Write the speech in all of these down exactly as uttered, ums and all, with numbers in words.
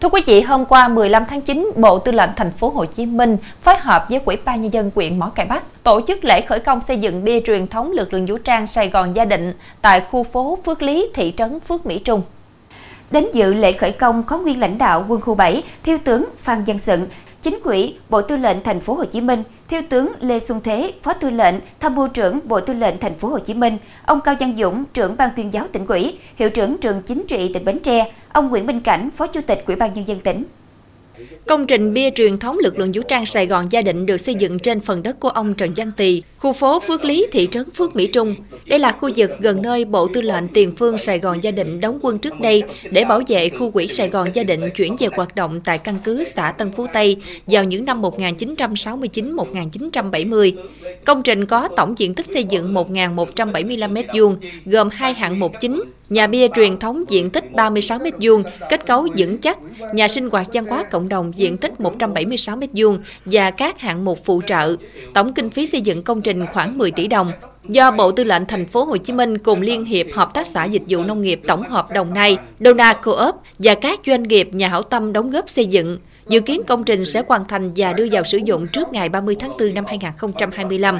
Thưa quý vị, hôm qua mười lăm tháng chín, Bộ Tư lệnh Thành phố Hồ Chí Minh phối hợp với Ủy ban Nhân dân huyện Mỏ Cày Bắc tổ chức lễ khởi công xây dựng bia truyền thống lực lượng vũ trang Sài Gòn Gia Định tại khu phố Phước Lý, thị trấn Phước Mỹ Trung. Đến dự lễ khởi công có nguyên lãnh đạo Quân khu bảy, Thiếu tướng Phan Văn Xựng, Chính ủy Bộ Tư lệnh Thành phố Hồ Chí Minh, Thiếu tướng Lê Xuân Thế, Phó Tư lệnh, Tham mưu trưởng Bộ Tư lệnh Thành phố Hồ Chí Minh, ông Cao Văn Dũng, trưởng Ban Tuyên giáo tỉnh ủy, Hiệu trưởng Trường Chính trị tỉnh Bến Tre, ông Nguyễn Minh Cảnh, Phó Chủ tịch Ủy ban Nhân dân tỉnh. Công trình bia truyền thống lực lượng vũ trang Sài Gòn Gia Định được xây dựng trên phần đất của ông Trần Giang Tì, khu phố Phước Lý, thị trấn Phước Mỹ Trung. Đây là khu vực gần nơi Bộ Tư lệnh Tiền phương Sài Gòn Gia Định đóng quân trước đây để bảo vệ khu quỹ Sài Gòn Gia Định chuyển về hoạt động tại căn cứ xã Tân Phú Tây vào những năm một nghìn chín trăm sáu mươi chín đến một nghìn chín trăm bảy mươi. Công trình có tổng diện tích xây dựng một nghìn một trăm bảy mươi lăm mét vuông, gồm hai hạng mục chính: nhà bia truyền thống diện tích ba mươi sáu mét vuông, kết cấu vững chắc, nhà sinh hoạt văn hóa cộng đồng diện tích một trăm bảy mươi sáu mét vuông và các hạng mục phụ trợ. Tổng kinh phí xây dựng công trình khoảng mười tỷ đồng, do Bộ Tư lệnh Thành phố Hồ Chí Minh cùng Liên hiệp Hợp tác xã Dịch vụ Nông nghiệp Tổng hợp Đồng Nai, Donacoop và các doanh nghiệp nhà hảo tâm đóng góp xây dựng. Dự kiến công trình sẽ hoàn thành và đưa vào sử dụng trước ngày ba mươi tháng tư năm hai nghìn không trăm hai mươi lăm.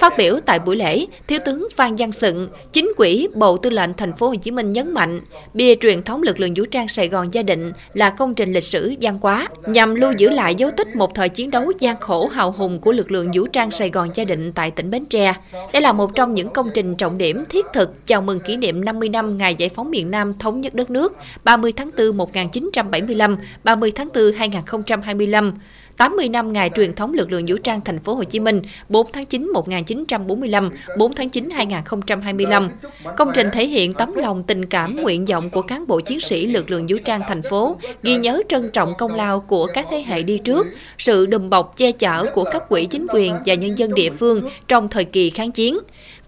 Phát biểu tại buổi lễ, Thiếu tướng Phan Văn Xựng, Chính ủy Bộ Tư lệnh Thành phố Hồ Chí Minh nhấn mạnh, bia truyền thống lực lượng vũ trang Sài Gòn Gia Định là công trình lịch sử văn hóa nhằm lưu giữ lại dấu tích một thời chiến đấu gian khổ hào hùng của lực lượng vũ trang Sài Gòn Gia Định tại tỉnh Bến Tre. Đây là một trong những công trình trọng điểm thiết thực chào mừng kỷ niệm năm mươi năm ngày Giải phóng miền Nam thống nhất đất nước ba mươi tháng tư năm một nghìn chín trăm bảy mươi lăm, ba mươi tháng tư năm hai nghìn không trăm hai mươi lăm, tám mươi năm ngày truyền thống lực lượng vũ trang Thành phố Hồ Chí Minh bốn tháng chín năm một nghìn chín trăm bốn mươi lăm, bốn tháng chín năm hai nghìn không trăm hai mươi lăm. Công trình thể hiện tấm lòng tình cảm nguyện vọng của cán bộ chiến sĩ lực lượng vũ trang thành phố, ghi nhớ trân trọng công lao của các thế hệ đi trước, sự đùm bọc che chở của cấp ủy chính quyền và nhân dân địa phương trong thời kỳ kháng chiến.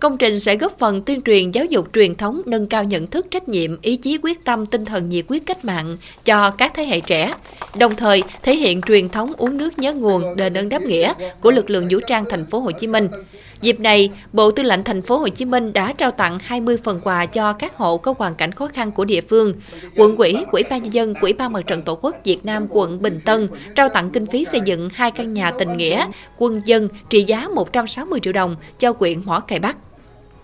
Công trình sẽ góp phần tuyên truyền giáo dục truyền thống, nâng cao nhận thức, trách nhiệm, ý chí quyết tâm, tinh thần nhiệt huyết cách mạng cho các thế hệ trẻ, đồng thời thể hiện truyền thống uống nước nhớ nguồn, đền ơn đáp nghĩa của lực lượng vũ trang Thành phố Hồ Chí Minh. Dịp này, Bộ Tư lệnh Thành phố Hồ Chí Minh đã trao tặng hai mươi phần quà cho các hộ có hoàn cảnh khó khăn của địa phương. Quận ủy, Ủy ban Nhân dân, Ủy ban Mặt trận Tổ quốc Việt Nam quận Bình Tân trao tặng kinh phí xây dựng hai căn nhà tình nghĩa quân dân trị giá một trăm sáu mươi triệu đồng cho huyện Mỏ Cày Bắc.